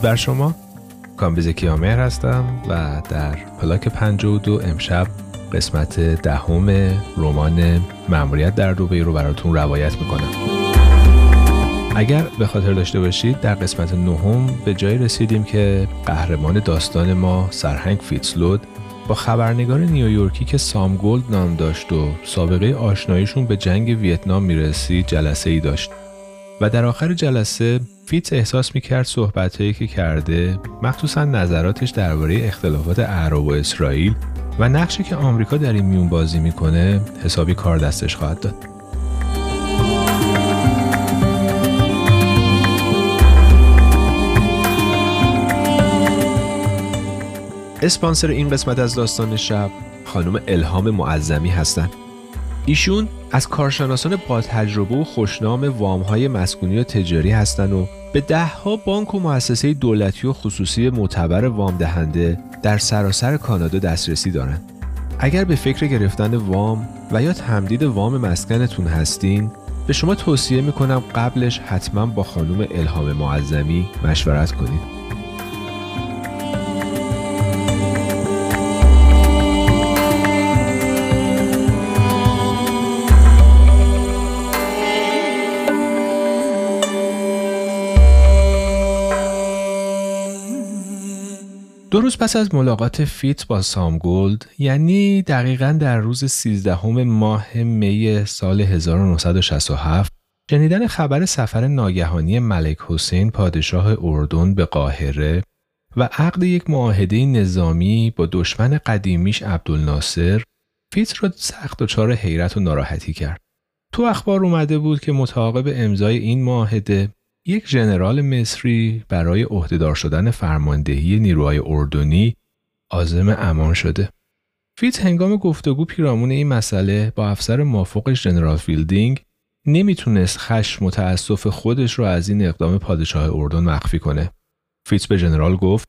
درود بر شما، کامبیز کیامهر هستم و در پلاک 52 امشب قسمت دهم رمان مأموریت در دبی رو براتون روایت میکنم. اگر به خاطر داشته باشید در قسمت نهم به جای رسیدیم که قهرمان داستان ما سرهنگ فیتسلوت با خبرنگار نیویورکی که سام گولد نام داشت و سابقه آشناییشون به جنگ ویتنام میرسید جلسه ای داشت و در آخر جلسه فیتس احساس میکرد صحبتهایی که کرده، مخصوصا نظراتش درباره اختلافات اعراب و اسرائیل و نقشی که آمریکا در این میون بازی میکنه حسابی کار دستش خواهد داد. اسپانسر این قسمت از داستان شب خانم الهام معظمی هستند. ایشون از کارشناسان با تجربه و خوشنام وام‌های مسکونی و تجاری هستند و به دهها بانک و مؤسسه دولتی و خصوصی معتبر وام دهنده در سراسر کانادا دسترسی دارند. اگر به فکر گرفتن وام و یا تمدید وام مسکنتون هستین، به شما توصیه میکنم قبلش حتما با خانم الهام معظمی مشورت کنید. دو روز پس از ملاقات فیت با سام گولد، یعنی دقیقاً در روز 13 ماه می سال 1967، شنیدن خبر سفر ناگهانی ملک حسین پادشاه اردن به قاهره و عقد یک معاهده نظامی با دشمن قدیمیش عبدالناصر، فیت رو سخت دچار حیرت و ناراحتی کرد. تو اخبار اومده بود که متعاقب امضای این معاهده یک ژنرال مصری برای عهدهدار شدن فرماندهی نیروهای اردنی عازم امان شده. فیت هنگام گفتگو پیرامون این مسئله با افسر مافوقش ژنرال فیلدینگ نمیتونست خشم و تأسف خودش رو از این اقدام پادشاه اردن مخفی کنه. فیت به ژنرال گفت: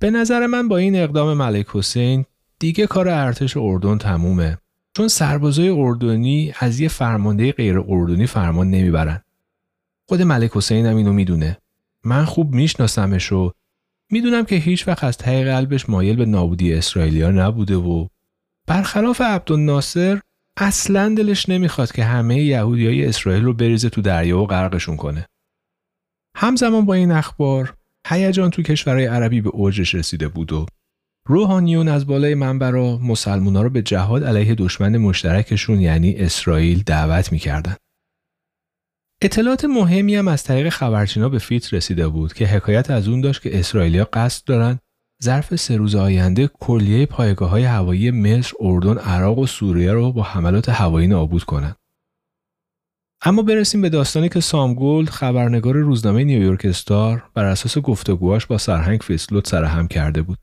به نظر من با این اقدام ملک حسین دیگه کار ارتش اردن تمومه، چون سربازای اردنی از یه فرمانده غیر اردنی فرمان نمیبرن. خود ملک حسین هم اینو میدونه. من خوب میشناسمش و میدونم که هیچ وقت از ته قلبش مایل به نابودی اسرائیلی‌ها نبوده و برخلاف عبدالناصر اصلاً دلش نمیخواد که همه یهودیای اسرائیل رو بریزه تو دریا و غرقشون کنه. همزمان با این اخبار، هیجان تو کشورهای عربی به اوجش رسیده بود و روحانیون از بالای منبرا مسلمونا رو به جهاد علیه دشمن مشترکشون یعنی اسرائیل دعوت میکردن. اطلاعات مهمی هم از طریق خبرچینا به فیت رسیده بود که حکایت از اون داشت که اسرائیلیا قصد دارن ظرف 3 روز آینده کلیه پایگاه‌های هوایی مصر، اردن، عراق و سوریه رو با حملات هوایی نابود کنن. اما برسیم به داستانی که سام گولد خبرنگار روزنامه نیویورک استار بر اساس گفتگوهاش با سرهنگ فیتسلوت سرهم کرده بود.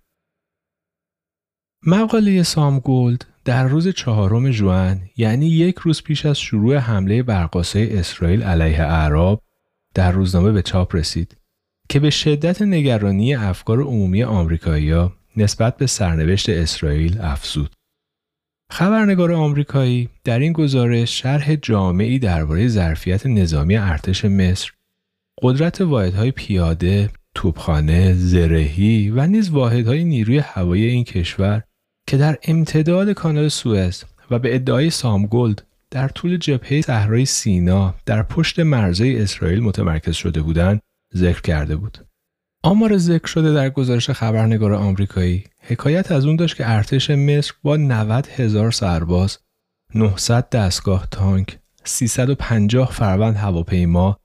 مقاله سام گولد در روز 4 ژوئن، یعنی یک روز پیش از شروع حمله برق‌آسای اسرائیل علیه اعراب، در روزنامه به چاپ رسید که به شدت نگرانی افکار عمومی آمریکایی‌ها نسبت به سرنوشت اسرائیل افزود. خبرنگار آمریکایی در این گزارش شرح جامعی درباره ظرفیت نظامی ارتش مصر، قدرت واحدهای پیاده، توپخانه، زرهی و نیز واحدهای نیروی هوایی این کشور که در امتداد کانال سوئز و به ادعای سام گولد در طول جبهه صحرای سینا در پشت مرزهای اسرائیل متمرکز شده بودند، ذکر کرده بود. آمار ذکر شده در گزارش خبرنگار آمریکایی حکایت از اون داشت که ارتش مصر با 90,000 سرباز، 900 دستگاه تانک، 350 فروند هواپیما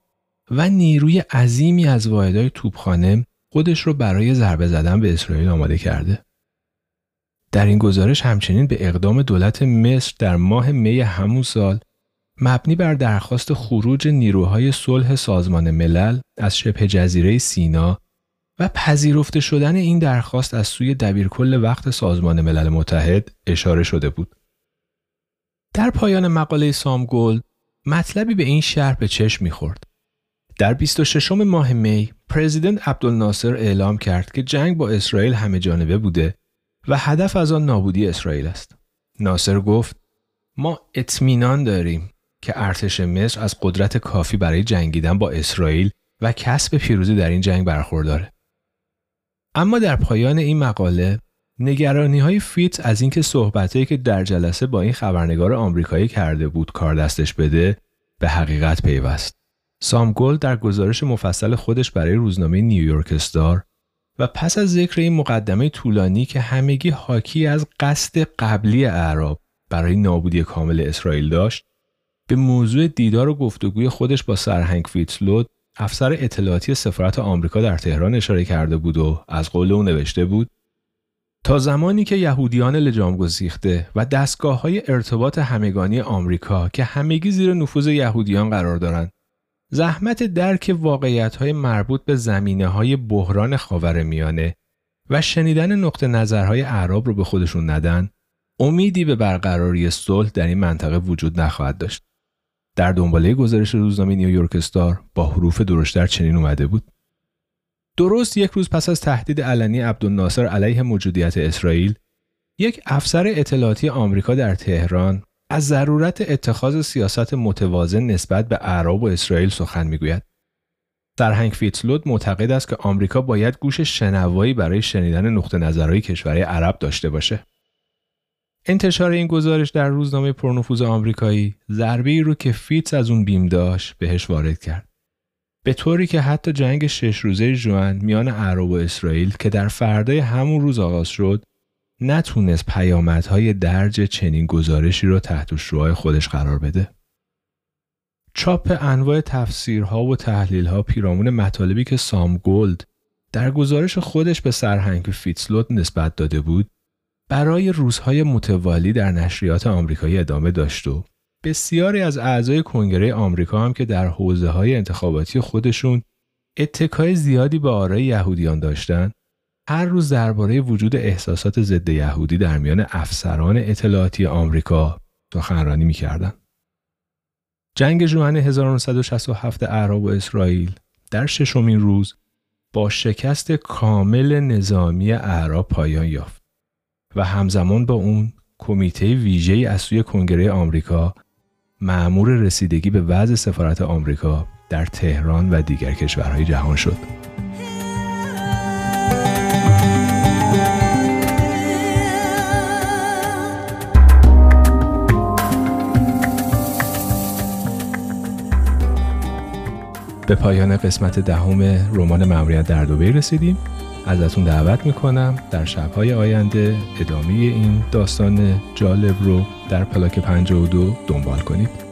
و نیروی عظیمی از واحدهای توپخانه خودش رو برای ضربه زدن به اسرائیل آماده کرده. در این گزارش همچنین به اقدام دولت مصر در ماه می همون سال مبنی بر درخواست خروج نیروهای صلح سازمان ملل از شبه جزیره سینا و پذیرفته شدن این درخواست از سوی دبیرکل وقت سازمان ملل متحد اشاره شده بود. در پایان مقاله سام گولد مطلبی به این شرح به چشم می‌خورد. در 26 ماه می پرزیدنت عبدالناصر اعلام کرد که جنگ با اسرائیل همه جانبه بوده و هدف از آن نابودی اسرائیل است. ناصر گفت: ما اطمینان داریم که ارتش مصر از قدرت کافی برای جنگیدن با اسرائیل و کسب پیروزی در این جنگ برخورداره. اما در پایان این مقاله نگرانی‌های فیتس از اینکه صحبتایی که در جلسه با این خبرنگار آمریکایی کرده بود کار دستش بده به حقیقت پیوست. سام گولد در گزارش مفصل خودش برای روزنامه نیویورک استار و پس از ذکر این مقدمه طولانی که همگی حاکی از قصد قبلی اعراب برای نابودی کامل اسرائیل داشت، به موضوع دیدار و گفتگوی خودش با سرهنگ فیتسلوت، افسر اطلاعاتی سفارت آمریکا در تهران اشاره کرده بود و از قول او نوشته بود: تا زمانی که یهودیان لجام گسیخته و دستگاه‌های ارتباط همگانی آمریکا که همگی زیر نفوذ یهودیان قرار دارند زحمت درک واقعیت‌های مربوط به زمینه‌های بحران خاورمیانه و شنیدن نقطه نظرهای اعراب رو به خودشون ندن، امیدی به برقراری صلح در این منطقه وجود نخواهد داشت. در دنباله گزارش روزنامه نیویورک استار با حروف درشتر چنین اومده بود: درست یک روز پس از تهدید علنی عبدالناصر علیه موجودیت اسرائیل، یک افسر اطلاعاتی آمریکا در تهران از ضرورت اتخاذ سیاست متوازن نسبت به اعراب و اسرائیل سخن میگوید. سرهنگ فیتسلوت معتقد است که آمریکا باید گوش شنوایی برای شنیدن نقطه نظرهای کشورهای عرب داشته باشه. انتشار این گزارش در روزنامه پرنفوذ آمریکایی ضربه‌ای رو که فیتس از اون بیم داشت بهش وارد کرد، به طوری که حتی جنگ 6 روزه ژوئن میان اعراب و اسرائیل که در فردای همون روز آغاز شد نتونست پیامدهای درج چنین گزارشی رو تحت شعاع خودش قرار بده. چاپ انواع تفسیرها و تحلیلها پیرامون مطالبی که سام گولد در گزارش خودش به سرهنگ فیتسلوت نسبت داده بود برای روزهای متوالی در نشریات آمریکایی ادامه داشت و بسیاری از اعضای کنگره آمریکا هم که در حوزه‌های انتخاباتی خودشون اتکای زیادی به آرای یهودیان داشتند، هر روز درباره وجود احساسات ضد یهودی در میان افسران اطلاعاتی آمریکا سخنرانی می‌کردند. جنگ ژوئن 1967 اعراب و اسرائیل در 6مین روز با شکست کامل نظامی اعراب پایان یافت و همزمان با اون کمیته ویژه‌ای از سوی کنگره آمریکا مأمور رسیدگی به وضع سفارت آمریکا در تهران و دیگر کشورهای جهان شد. به پایان قسمت 10 رمان مأموریت در دبی رسیدیم. ازتون دعوت میکنم در شبهای آینده ادامه این داستان جالب رو در پلاک 52 دنبال کنید.